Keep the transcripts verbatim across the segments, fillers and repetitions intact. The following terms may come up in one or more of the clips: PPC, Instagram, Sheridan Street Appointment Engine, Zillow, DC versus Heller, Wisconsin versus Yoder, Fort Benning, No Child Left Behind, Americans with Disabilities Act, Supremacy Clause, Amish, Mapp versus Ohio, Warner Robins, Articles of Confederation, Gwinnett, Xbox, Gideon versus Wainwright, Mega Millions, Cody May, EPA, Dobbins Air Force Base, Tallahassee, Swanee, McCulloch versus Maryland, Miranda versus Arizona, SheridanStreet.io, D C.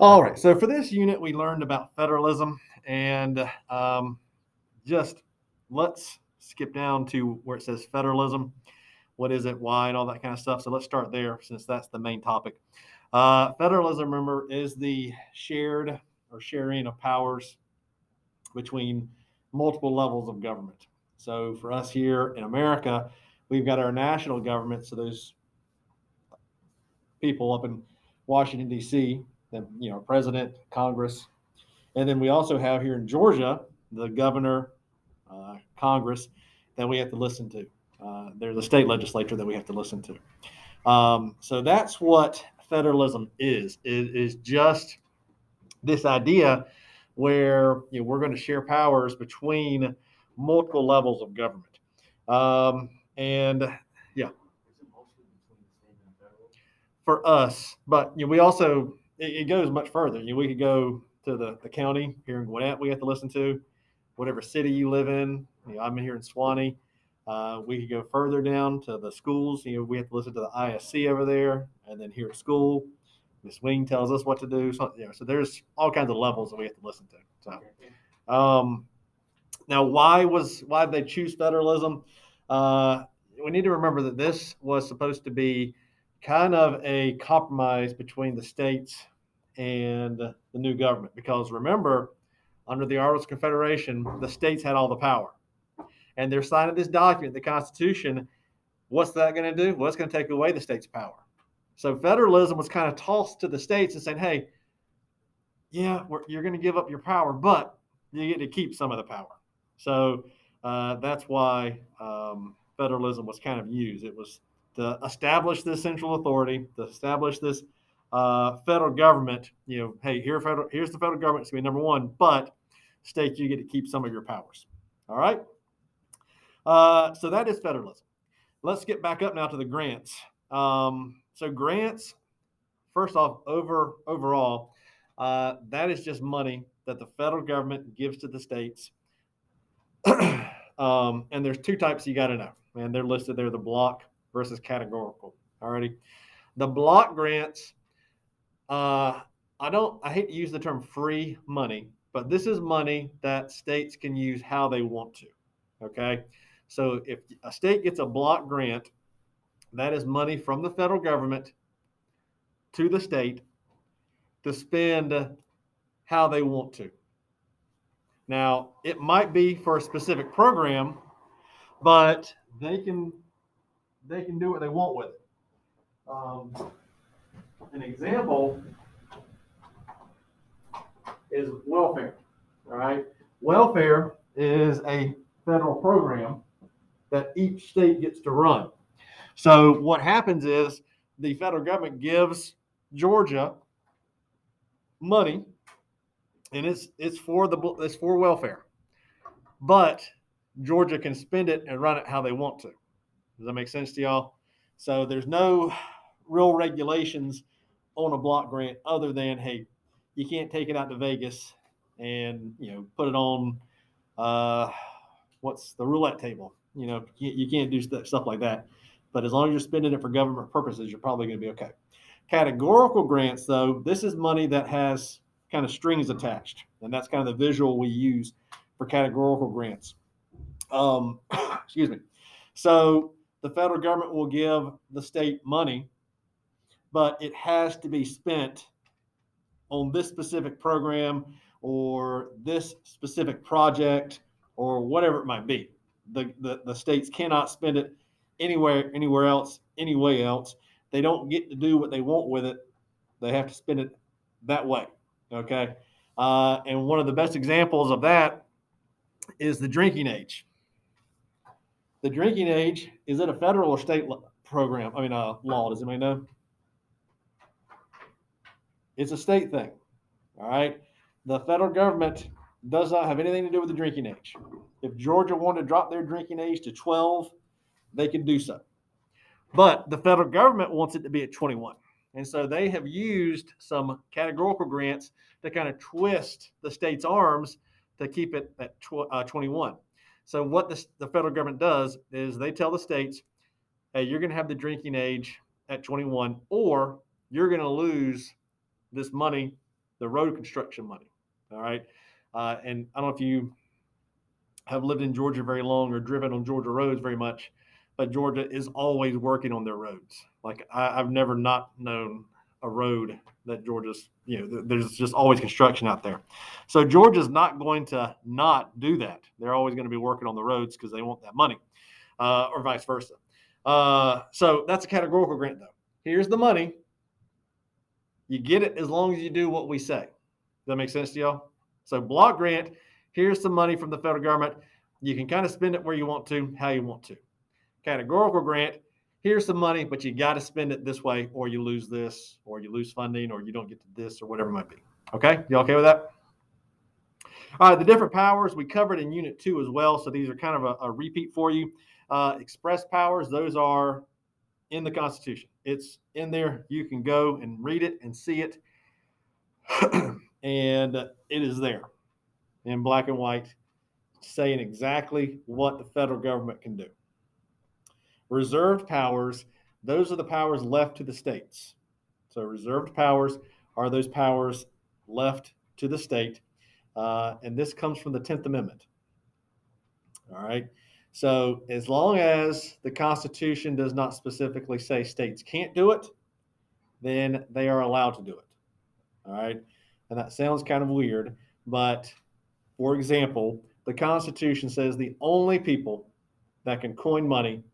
All right, so for this unit, we learned about federalism, and um, just let's skip down to where it says federalism. What is it, why, and all that kind of stuff. So let's start there since that's the main topic. Uh, federalism, remember, is the shared or sharing of powers between multiple levels of government. So for us here in America, we've got our national government. So those people up in Washington, D C, the you know, president, Congress. And then we also have here in Georgia, the governor, uh, Congress, that we have to listen to. Uh, they're the state legislature that we have to listen to. Um, so that's what federalism is. It is just this idea where you know, we're going to share powers between multiple levels of government. Um, and yeah, for us, but you know, we also, it, it goes much further. You know, we could go to the, the county here in Gwinnett, we have to listen to whatever city you live in. You know, I'm here in Swanee. Uh, we could go further down to the schools. You know, we have to listen to the I S C over there, and then here at school, Miss Wing tells us what to do. So, you know, so there's all kinds of levels that we have to listen to. So, um, now, why was why did they choose federalism? Uh, we need to remember that this was supposed to be kind of a compromise between the states and the new government, because remember, under the Articles of Confederation, the states had all the power. And they're signing this document, the Constitution. What's that going to do? Well, it's going to take away the state's power. So federalism was kind of tossed to the states and saying, hey, yeah, we're, you're going to give up your power, but you get to keep some of the power. So uh, that's why um, federalism was kind of used. It was to establish this central authority, to establish this uh, federal government. You know, hey, here federal, here's the federal government. It's going to be number one, but state, you get to keep some of your powers. All right. Uh, so that is federalism. Let's get back up now to the grants. Um, so grants, first off, over overall, uh, that is just money that the federal government gives to the states. um, and there's two types you got to know, and they're listed there: the block versus categorical. Alrighty, the block grants. Uh, I don't. I hate to use the term free money, but this is money that states can use how they want to. Okay. So if a state gets a block grant, that is money from the federal government to the state to spend how they want to. Now, it might be for a specific program, but they can they can do what they want with it. Um, an example is welfare. All right. Welfare is a federal program that each state gets to run. So what happens is the federal government gives Georgia money, and it's it's for the it's for welfare, but Georgia can spend it and run it how they want to. Does that make sense to y'all? So there's no real regulations on a block grant other than, hey, you can't take it out to Vegas and you know put it on uh, what's the roulette table. You know, you can't do stuff like that. But as long as you're spending it for government purposes, you're probably going to be okay. Categorical grants, though, this is money that has kind of strings attached. And that's kind of the visual we use for categorical grants. Um, excuse me. So the federal government will give the state money, but it has to be spent on this specific program or this specific project or whatever it might be. The, the the states cannot spend it anywhere, anywhere else, anyway else. They don't get to do what they want with it. They have to spend it that way. Okay. Uh, and one of the best examples of that is the drinking age. The drinking age, is it a federal or state program? I mean, uh, law, does anybody know? It's a state thing. All right. The federal government does not have anything to do with the drinking age. If Georgia wanted to drop their drinking age to twelve, they can do so. But the federal government wants it to be at twenty-one. And so they have used some categorical grants to kind of twist the state's arms to keep it at twenty-one. So what the, the federal government does is they tell the states, hey, you're going to have the drinking age at twenty-one, or you're going to lose this money the road construction money. All right. Uh, and I don't know if you have lived in Georgia very long or driven on Georgia roads very much, but Georgia is always working on their roads. Like I, I've never not known a road that Georgia's, you know, th- there's just always construction out there. So Georgia's not going to not do that. They're always going to be working on the roads because they want that money, uh, or vice versa. Uh, so that's a categorical grant though. Here's the money. You get it as long as you do what we say. Does that make sense to y'all? So block grant, here's some money from the federal government. You can kind of spend it where you want to, how you want to. Categorical grant, here's some money, but you got to spend it this way or you lose this or you lose funding or you don't get to this or whatever it might be. Okay? You okay with that? All right, the different powers we covered in Unit two as well. So these are kind of a, a repeat for you. Uh, express powers, those are in the Constitution. It's in there. You can go and read it and see it. And it is there in black and white, saying exactly what the federal government can do. Reserved powers, those are the powers left to the states. So reserved powers are those powers left to the state. Uh, and this comes from the tenth Amendment. All right. So as long as the Constitution does not specifically say states can't do it, then they are allowed to do it. All right. And that sounds kind of weird, but for example, the Constitution says the only people that can coin money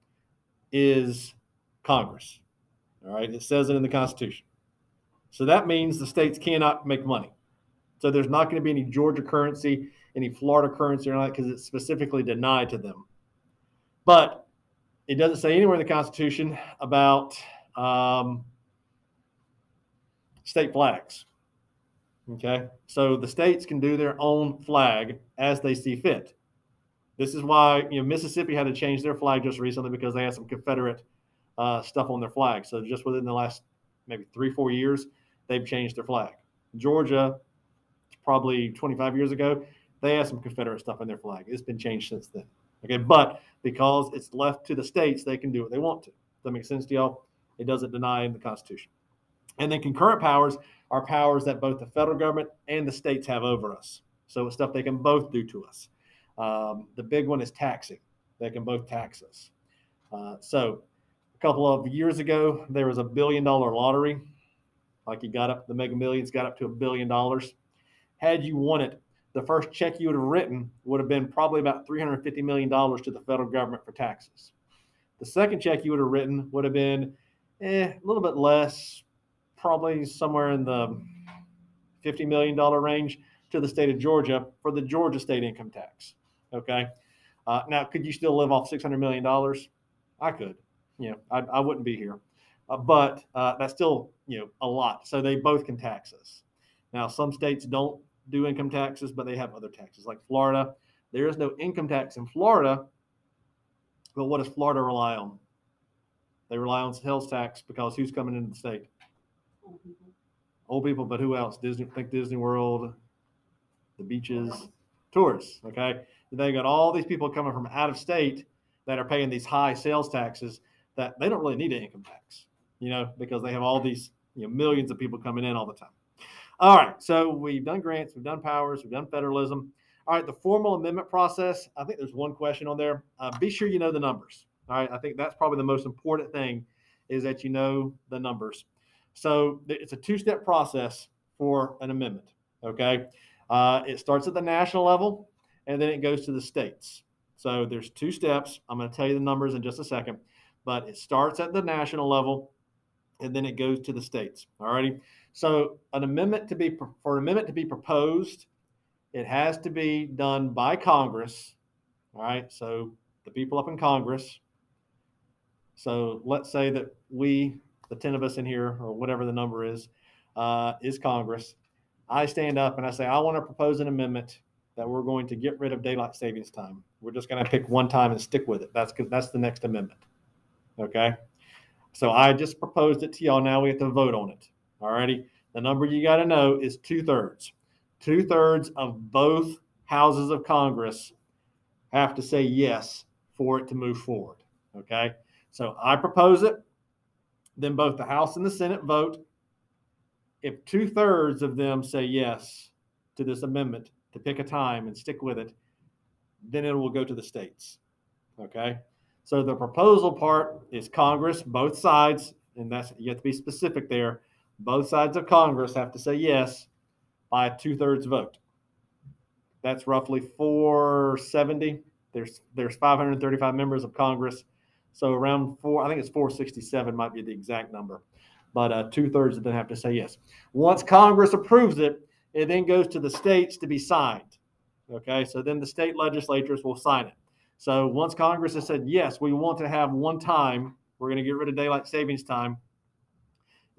is Congress. All right. It says it in the Constitution. So that means the states cannot make money. So there's not going to be any Georgia currency, any Florida currency or not, because it's specifically denied to them. But it doesn't say anywhere in the Constitution about um, state flags. Okay, so the states can do their own flag as they see fit. This is why, you know, Mississippi had to change their flag just recently because they had some Confederate uh, stuff on their flag. So just within the last maybe three, four years, they've changed their flag. Georgia, probably twenty-five years ago, they had some Confederate stuff on their flag. It's been changed since then. Okay, but because it's left to the states, they can do what they want to. Does that make sense to y'all? It doesn't deny in the Constitution. And then concurrent powers are powers that both the federal government and the states have over us. So it's stuff they can both do to us. Um, the big one is taxing. They can both tax us. Uh, so a couple of years ago, there was a billion dollar lottery. Like you got up, the Mega Millions got up to a billion dollars. Had you won it, the first check you would have written would have been probably about three hundred fifty million dollars to the federal government for taxes. The second check you would have written would have been eh, a little bit less, probably somewhere in the fifty million dollars range to the state of Georgia for the Georgia state income tax. Okay. Uh, now, could you still live off six hundred million dollars? I could. You know, I, I wouldn't be here. Uh, but uh, that's still, you know, a lot. So they both can tax us. Now, some states don't do income taxes, but they have other taxes like Florida. There is no income tax in Florida. But what does Florida rely on? They rely on sales tax because who's coming into the state? Old people. Old people, but who else? Disney, think Disney World, the beaches, tourists. Okay. They got all these people coming from out of state that are paying these high sales taxes that they don't really need an income tax, you know, because they have all these, you know, millions of people coming in all the time. All right, so we've done grants, we've done powers, we've done federalism. All right, the formal amendment process, I think there's one question on there. Uh, be sure you know the numbers. All right, I think that's probably the most important thing is that you know the numbers. So it's a two-step process for an amendment, okay? Uh, it starts at the national level, and then it goes to the states. So there's two steps. I'm going to tell you the numbers in just a second, but it starts at the national level, and then it goes to the states, all righty? So an amendment to be for an amendment to be proposed, it has to be done by Congress. All right. So the people up in Congress. So let's say that we, the ten of us in here, or whatever the number is, uh, is Congress. I stand up and I say, I want to propose an amendment that we're going to get rid of daylight savings time. We're just going to pick one time and stick with it. That's that's the next amendment. Okay. So I just proposed it to y'all. Now we have to vote on it. All righty. The number you got to know is two thirds. Two thirds of both houses of Congress have to say yes for it to move forward. Okay. So I propose it. Then both the House and the Senate vote. if two-thirds of them say yes to this amendment to pick a time and stick with it, then it will go to the states. Okay? So the proposal part is Congress, both sides, and that's, you have to be specific there. Both sides of Congress have to say yes by a two-thirds vote. That's roughly four seventy. There's there's five hundred thirty-five members of Congress, so around four. I think it's four sixty-seven might be the exact number, but uh, two thirds of them have to say yes. Once Congress approves it, it then goes to the states to be signed. Okay, so then the state legislatures will sign it. So once Congress has said yes, we want to have one time. We're going to get rid of daylight savings time.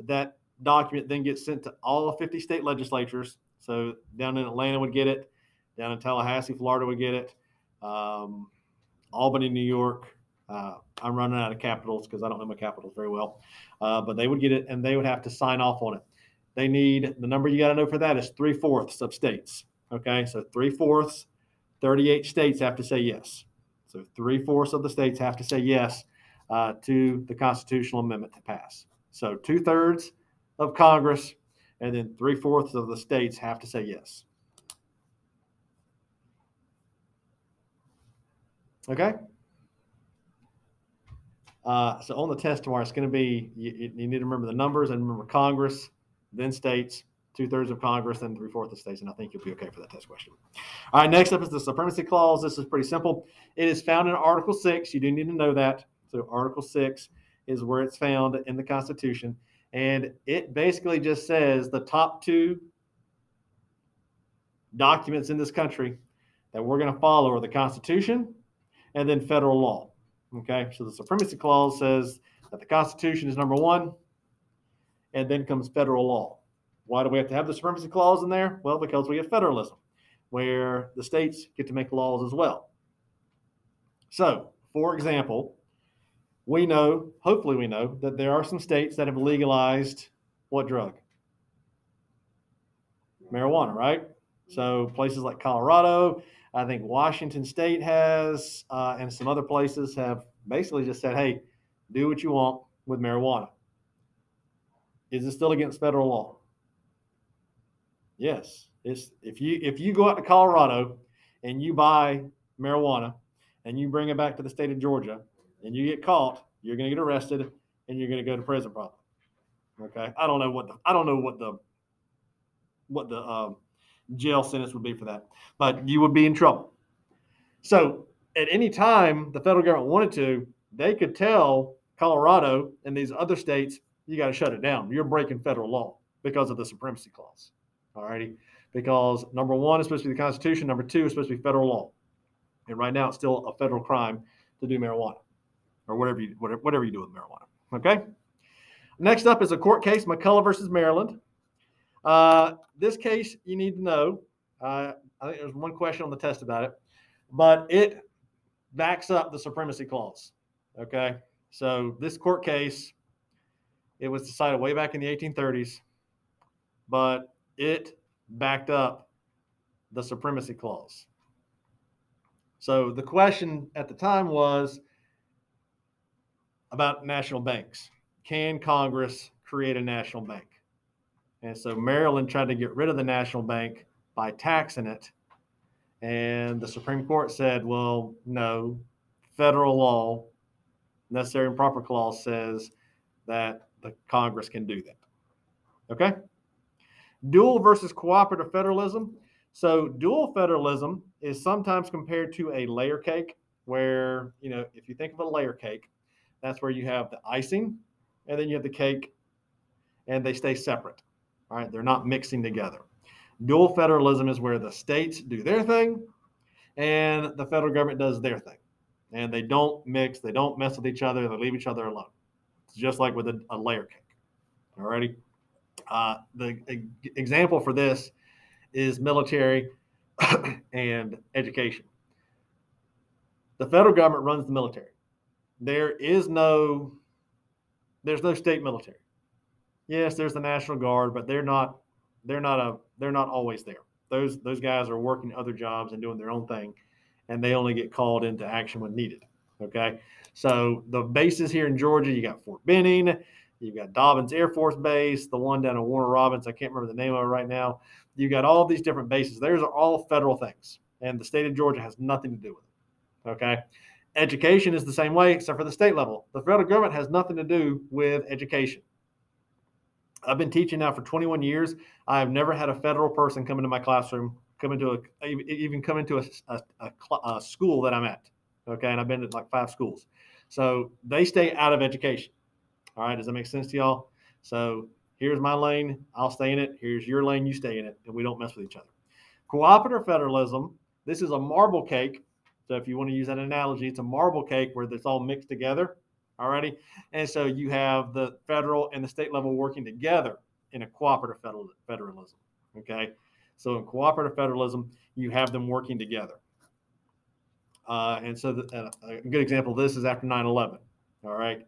That document then gets sent to all fifty state legislatures. So down in Atlanta would get it. Down in Tallahassee, Florida would get it. Um, Albany, New York. Uh, I'm running out of capitals because I don't know my capitals very well. Uh, but they would get it, and they would have to sign off on it. They need, the number you got to know for that is three-fourths of states. Okay, so three-fourths, thirty-eight states have to say yes. So three-fourths of the states have to say yes uh, to the constitutional amendment to pass. So two-thirds of Congress, and then three-fourths of the states have to say yes. Okay. Uh, so on the test tomorrow, it's going to be, you, you need to remember the numbers and remember Congress, then states, two-thirds of Congress, then three-fourths of states, and I think you'll be okay for that test question. All right, next up is the Supremacy Clause. This is pretty simple. It is found in Article six. You do need to know that. So Article six is where it's found in the Constitution, and it basically just says the top two documents in this country that we're going to follow are the Constitution and then federal law. Okay, so the Supremacy Clause says that the Constitution is number one, and then comes federal law. Why do we have to have the Supremacy Clause in there? Well, because we have federalism, where the states get to make laws as well. So, for example, we know, hopefully we know, that there are some states that have legalized what drug? Marijuana, right? So places like Colorado, I think Washington State has, uh, and some other places have basically just said, hey, do what you want with marijuana. Is it still against federal law? Yes. It's, if you if you go out to Colorado and you buy marijuana and you bring it back to the state of Georgia and you get caught, you're going to get arrested and you're going to go to prison probably. Okay. I don't know what the I don't know what the what the um, jail sentence would be for that, but you would be in trouble. So at any time the federal government wanted to, they could tell Colorado and these other states, you got to shut it down. You're breaking federal law because of the Supremacy Clause. All righty. Because number one is supposed to be the Constitution. Number two is supposed to be federal law. And right now it's still a federal crime to do marijuana or whatever you, whatever, whatever you do with marijuana. Okay. Next up is a court case, McCulloch versus Maryland. Uh, this case you need to know. Uh, I think there's one question on the test about it, but it backs up the Supremacy Clause. Okay. So this court case, it was decided way back in the eighteen thirties, but it backed up the Supremacy Clause. So the question at the time was about national banks. Can Congress create a national bank? And so Maryland tried to get rid of the national bank by taxing it. And the Supreme Court said, well, no, federal law, necessary and proper clause says that the Congress can do that. Okay? Dual versus cooperative federalism. So dual federalism is sometimes compared to a layer cake where, you know, if you think of a layer cake, that's where you have the icing and then you have the cake and they stay separate. All right. They're not mixing together. Dual federalism is where the states do their thing and the federal government does their thing and they don't mix. They don't mess with each other. They leave each other alone. It's just like with a, a layer cake. All righty. Uh, the e- example for this is military and education. The federal government runs the military. There is no, there's no state military. Yes, there's the National Guard, but they're not, they're not a, they're not always there. Those those guys are working other jobs and doing their own thing, and they only get called into action when needed. Okay, so the bases here in Georgia, you got Fort Benning. You've got Dobbins Air Force Base, the one down in Warner Robins. I can't remember the name of it right now. You've got all these different bases. Those are all federal things, and the state of Georgia has nothing to do with it, okay? Education is the same way except for the state level. The federal government has nothing to do with education. I've been teaching now for twenty-one years. I have never had a federal person come into my classroom, come into a, even come into a, a, a, a school that I'm at, okay? And I've been at like five schools. So they stay out of education. All right, does that make sense to y'all? So here's my lane, I'll stay in it. Here's your lane, you stay in it, and we don't mess with each other. Cooperative federalism, this is a marble cake. So if you want to use that analogy, it's a marble cake where it's all mixed together, all righty? And so you have the federal and the state level working together in a cooperative federalism, okay? So in cooperative federalism, you have them working together. Uh, and so the, uh, a good example of this is after nine eleven, all right?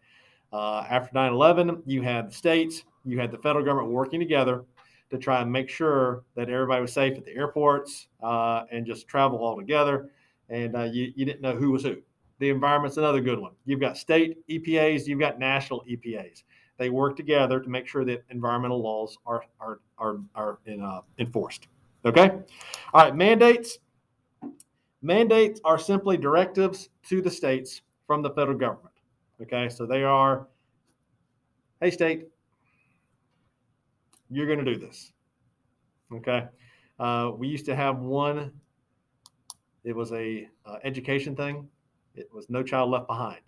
Uh, after nine eleven, you had the states, you had the federal government working together to try and make sure that everybody was safe at the airports uh, and just travel all together. And uh, you, you didn't know who was who. The environment's another good one. You've got state E P As, you've got national E P As. They work together to make sure that environmental laws are, are, are, are in, uh, enforced, okay? All right, mandates. Mandates are simply directives to the states from the federal government. Okay, so they are, hey, state, you're going to do this. Okay, uh, we used to have one. It was a uh, education thing. It was No Child Left Behind.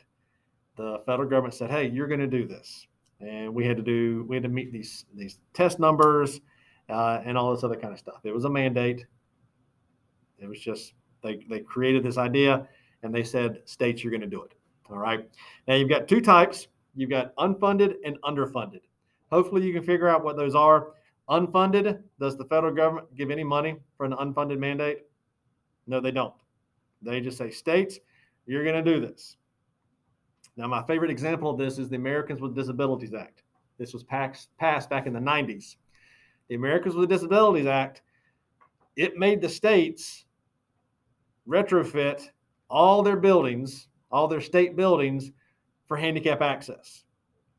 The federal government said, hey, you're going to do this, and we had to do we had to meet these these test numbers uh, and all this other kind of stuff. It was a mandate. It was just they they created this idea, and they said, states, you're going to do it. All right. Now you've got two types. You've got unfunded and underfunded. Hopefully you can figure out what those are. Unfunded, does the federal government give any money for an unfunded mandate? No, they don't. They just say, states, you're going to do this. Now, my favorite example of this is the Americans with Disabilities Act. This was passed back in the nineties. The Americans with Disabilities Act, it made the states retrofit all their buildings, all their state buildings, for handicap access.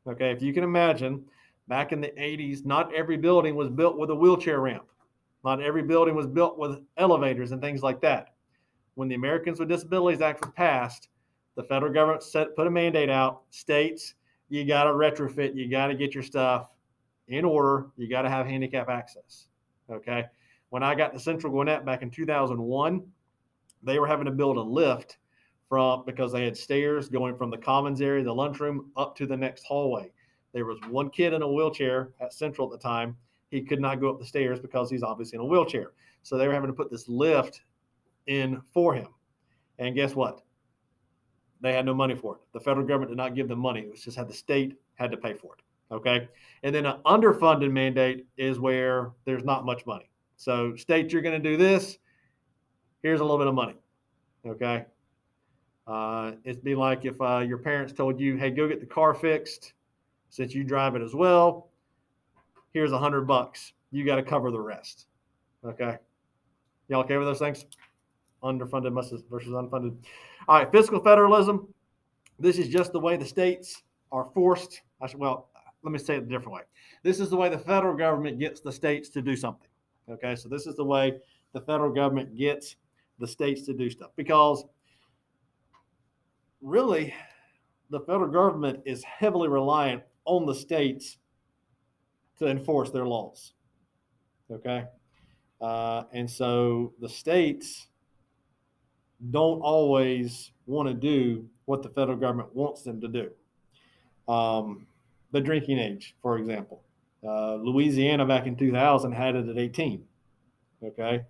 Okay, if you can imagine, back in the eighties, not every building was built with a wheelchair ramp. Not every building was built with elevators and things like that. When the Americans with Disabilities Act was passed, the federal government set, put a mandate out, states, you gotta retrofit, you gotta get your stuff in order, you gotta have handicap access, okay? When I got to Central Gwinnett back in two thousand one, they were having to build a lift from, because they had stairs going from the commons area, the lunchroom, up to the next hallway. There was one kid in a wheelchair at Central at the time. He could not go up the stairs because he's obviously in a wheelchair. So they were having to put this lift in for him. And guess what? They had no money for it. The federal government did not give them money. It was just had the state had to pay for it, okay? And then an underfunded mandate is where there's not much money. So state, you're going to do this. Here's a little bit of money, okay? Uh, it'd be like if uh, your parents told you, hey, go get the car fixed since you drive it as well. Here's a hundred bucks. You got to cover the rest. Okay. Y'all okay with those things? Underfunded versus unfunded. All right. Fiscal federalism. This is just the way the states are forced. I should, well, let me say it a different way. This is the way the federal government gets the states to do something. Okay. So this is the way the federal government gets the states to do stuff, because really, the federal government is heavily reliant on the states to enforce their laws, okay? Uh, and so the states don't always want to do what the federal government wants them to do. Um, the drinking age, for example. Uh, Louisiana back in two thousand had it at eighteen, okay?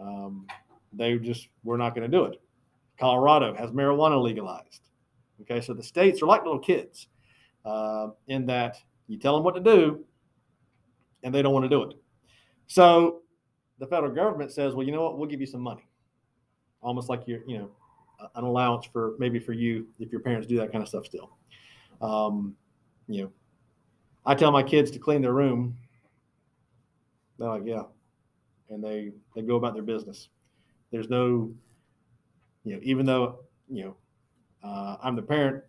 Um, they just were not going to do it. Colorado has marijuana legalized. Okay, so the states are like little kids uh, in that you tell them what to do and they don't want to do it. So the federal government says, well, you know what, we'll give you some money. Almost like you're, you know, an allowance for maybe for you if your parents do that kind of stuff still. Um, you know, I tell my kids to clean their room. They're like, yeah. And they, they go about their business. There's no... You know, even though, you know, uh, I'm the parent,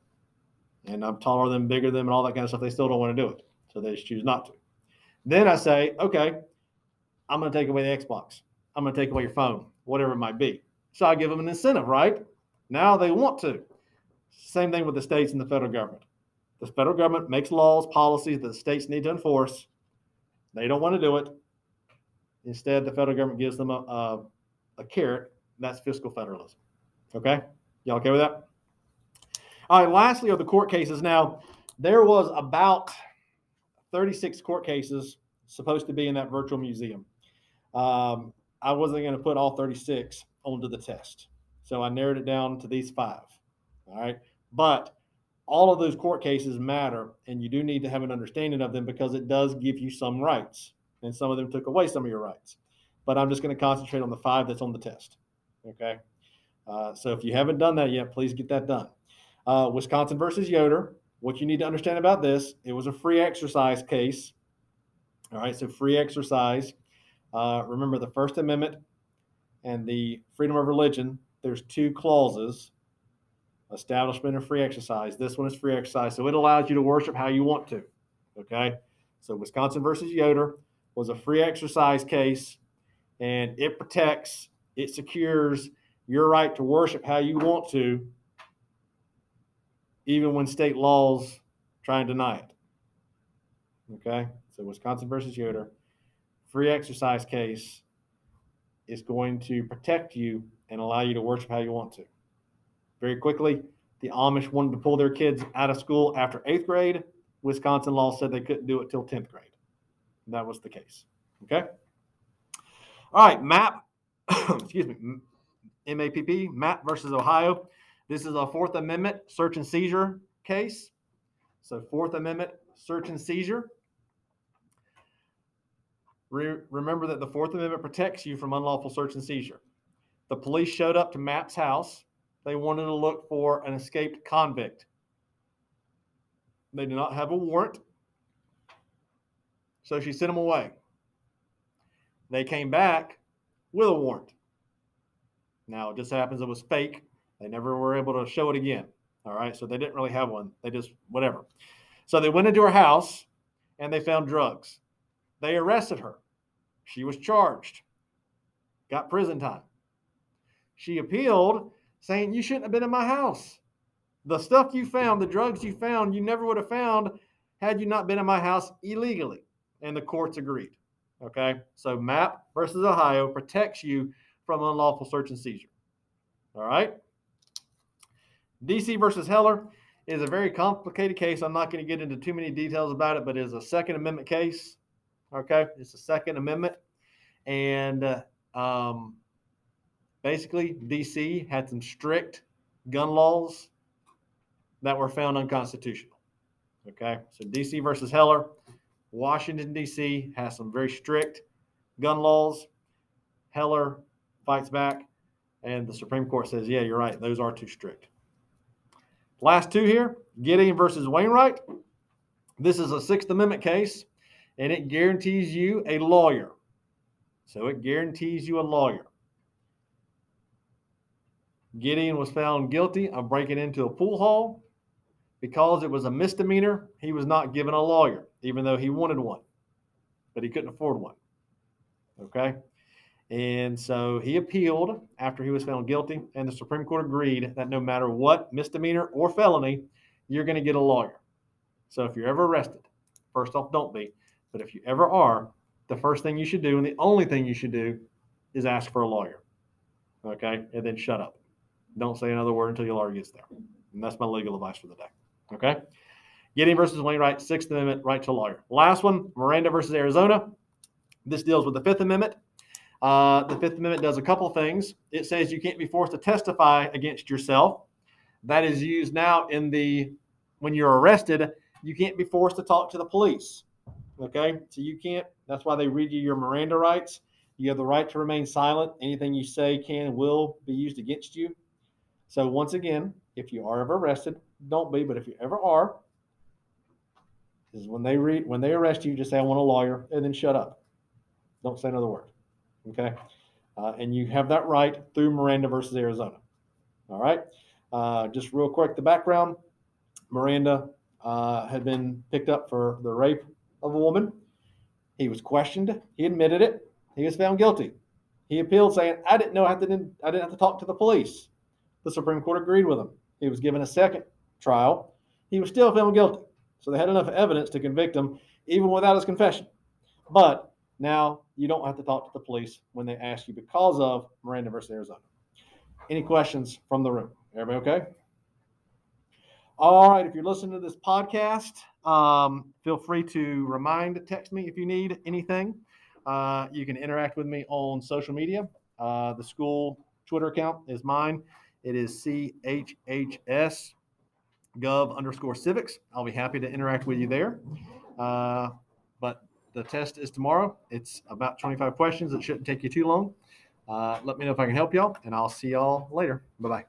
and I'm taller than, bigger than, and all that kind of stuff, they still don't want to do it. So they just choose not to. Then I say, okay, I'm going to take away the Xbox. I'm going to take away your phone, whatever it might be. So I give them an incentive, right? Now they want to. Same thing with the states and the federal government. The federal government makes laws, policies that the states need to enforce. They don't want to do it. Instead, the federal government gives them a, a, a carrot. That's fiscal federalism. Okay? Y'all okay with that? All right, lastly are the court cases. Now, there was about thirty-six court cases supposed to be in that virtual museum. Um, I wasn't going to put all thirty-six onto the test, so I narrowed it down to these five. All right? But all of those court cases matter, and you do need to have an understanding of them because it does give you some rights, and some of them took away some of your rights. But I'm just going to concentrate on the five that's on the test. Okay? Uh, so if you haven't done that yet, please get that done. Uh, Wisconsin versus Yoder. What you need to understand about this, it was a free exercise case. All right, so free exercise. Uh, remember the First Amendment and the freedom of religion. There's two clauses, establishment and free exercise. This one is free exercise, so it allows you to worship how you want to. Okay, so Wisconsin versus Yoder was a free exercise case, and it protects, it secures your right to worship how you want to, even when state laws try and deny it. Okay, so Wisconsin versus Yoder, free exercise case, is going to protect you and allow you to worship how you want to. Very quickly, the Amish wanted to pull their kids out of school after eighth grade. Wisconsin law said they couldn't do it till tenth grade. And that was the case. Okay. All right, Mapp, excuse me, M A P P, Mapp versus Ohio. This is a Fourth Amendment search and seizure case. So Fourth Amendment search and seizure. Re- remember that the Fourth Amendment protects you from unlawful search and seizure. The police showed up to Mapp's house. They wanted to look for an escaped convict. They did not have a warrant, so she sent them away. They came back with a warrant. Now, it just happens it was fake. They never were able to show it again. All right, so they didn't really have one. They just, whatever. So they went into her house, and they found drugs. They arrested her. She was charged, got prison time. She appealed, saying, you shouldn't have been in my house. The stuff you found, the drugs you found, you never would have found had you not been in my house illegally. And the courts agreed. Okay, so Mapp versus Ohio protects you from unlawful search and seizure. All right. D C versus Heller is a very complicated case. I'm not going to get into too many details about it, but it is a Second Amendment case. Okay, it's the Second Amendment. And uh, um, basically, D C had some strict gun laws that were found unconstitutional. Okay, so D C versus Heller, Washington, D C has some very strict gun laws. Heller fights back, and the Supreme Court says, yeah, you're right, those are too strict. Last two here, Gideon versus Wainwright. This is a Sixth Amendment case, and it guarantees you a lawyer. So it guarantees you a lawyer. Gideon was found guilty of breaking into a pool hall. Because it was a misdemeanor, he was not given a lawyer, even though he wanted one, but he couldn't afford one. Okay? And so he appealed after he was found guilty, and the Supreme Court agreed that no matter what misdemeanor or felony, you're going to get a lawyer. So if you're ever arrested, first off, don't be. But if you ever are, the first thing you should do and the only thing you should do is ask for a lawyer. Okay? And then shut up. Don't say another word until your lawyer gets there. And that's my legal advice for the day. Okay? Gideon versus Wainwright, Sixth Amendment, right to lawyer. Last one, Miranda versus Arizona. This deals with the Fifth Amendment. Uh, the Fifth Amendment does a couple things. It says you can't be forced to testify against yourself. That is used now in the, when you're arrested, you can't be forced to talk to the police. Okay? So you can't, that's why they read you your Miranda rights. You have the right to remain silent. Anything you say can, will be used against you. So once again, if you are ever arrested, don't be, but if you ever are, this is when they read, when they arrest you, just say, I want a lawyer, and then shut up. Don't say another word. Okay, uh, and you have that right through Miranda versus Arizona. All right, uh, just real quick, the background. Miranda uh, had been picked up for the rape of a woman. He was questioned. He admitted it. He was found guilty. He appealed, saying, I didn't know I didn't, I didn't have to talk to the police. The Supreme Court agreed with him. He was given a second trial. He was still found guilty. So they had enough evidence to convict him, even without his confession. But now you don't have to talk to the police when they ask you because of Miranda versus Arizona. Any questions from the room? Everybody okay? All right, if you're listening to this podcast, um, feel free to remind, text me if you need anything. Uh, you can interact with me on social media. Uh, the school Twitter account is mine. It is C H H S gov underscore civics. I'll be happy to interact with you there. Uh, but the test is tomorrow. It's about twenty-five questions. It shouldn't take you too long. Uh, let me know if I can help y'all, and I'll see y'all later. Bye-bye.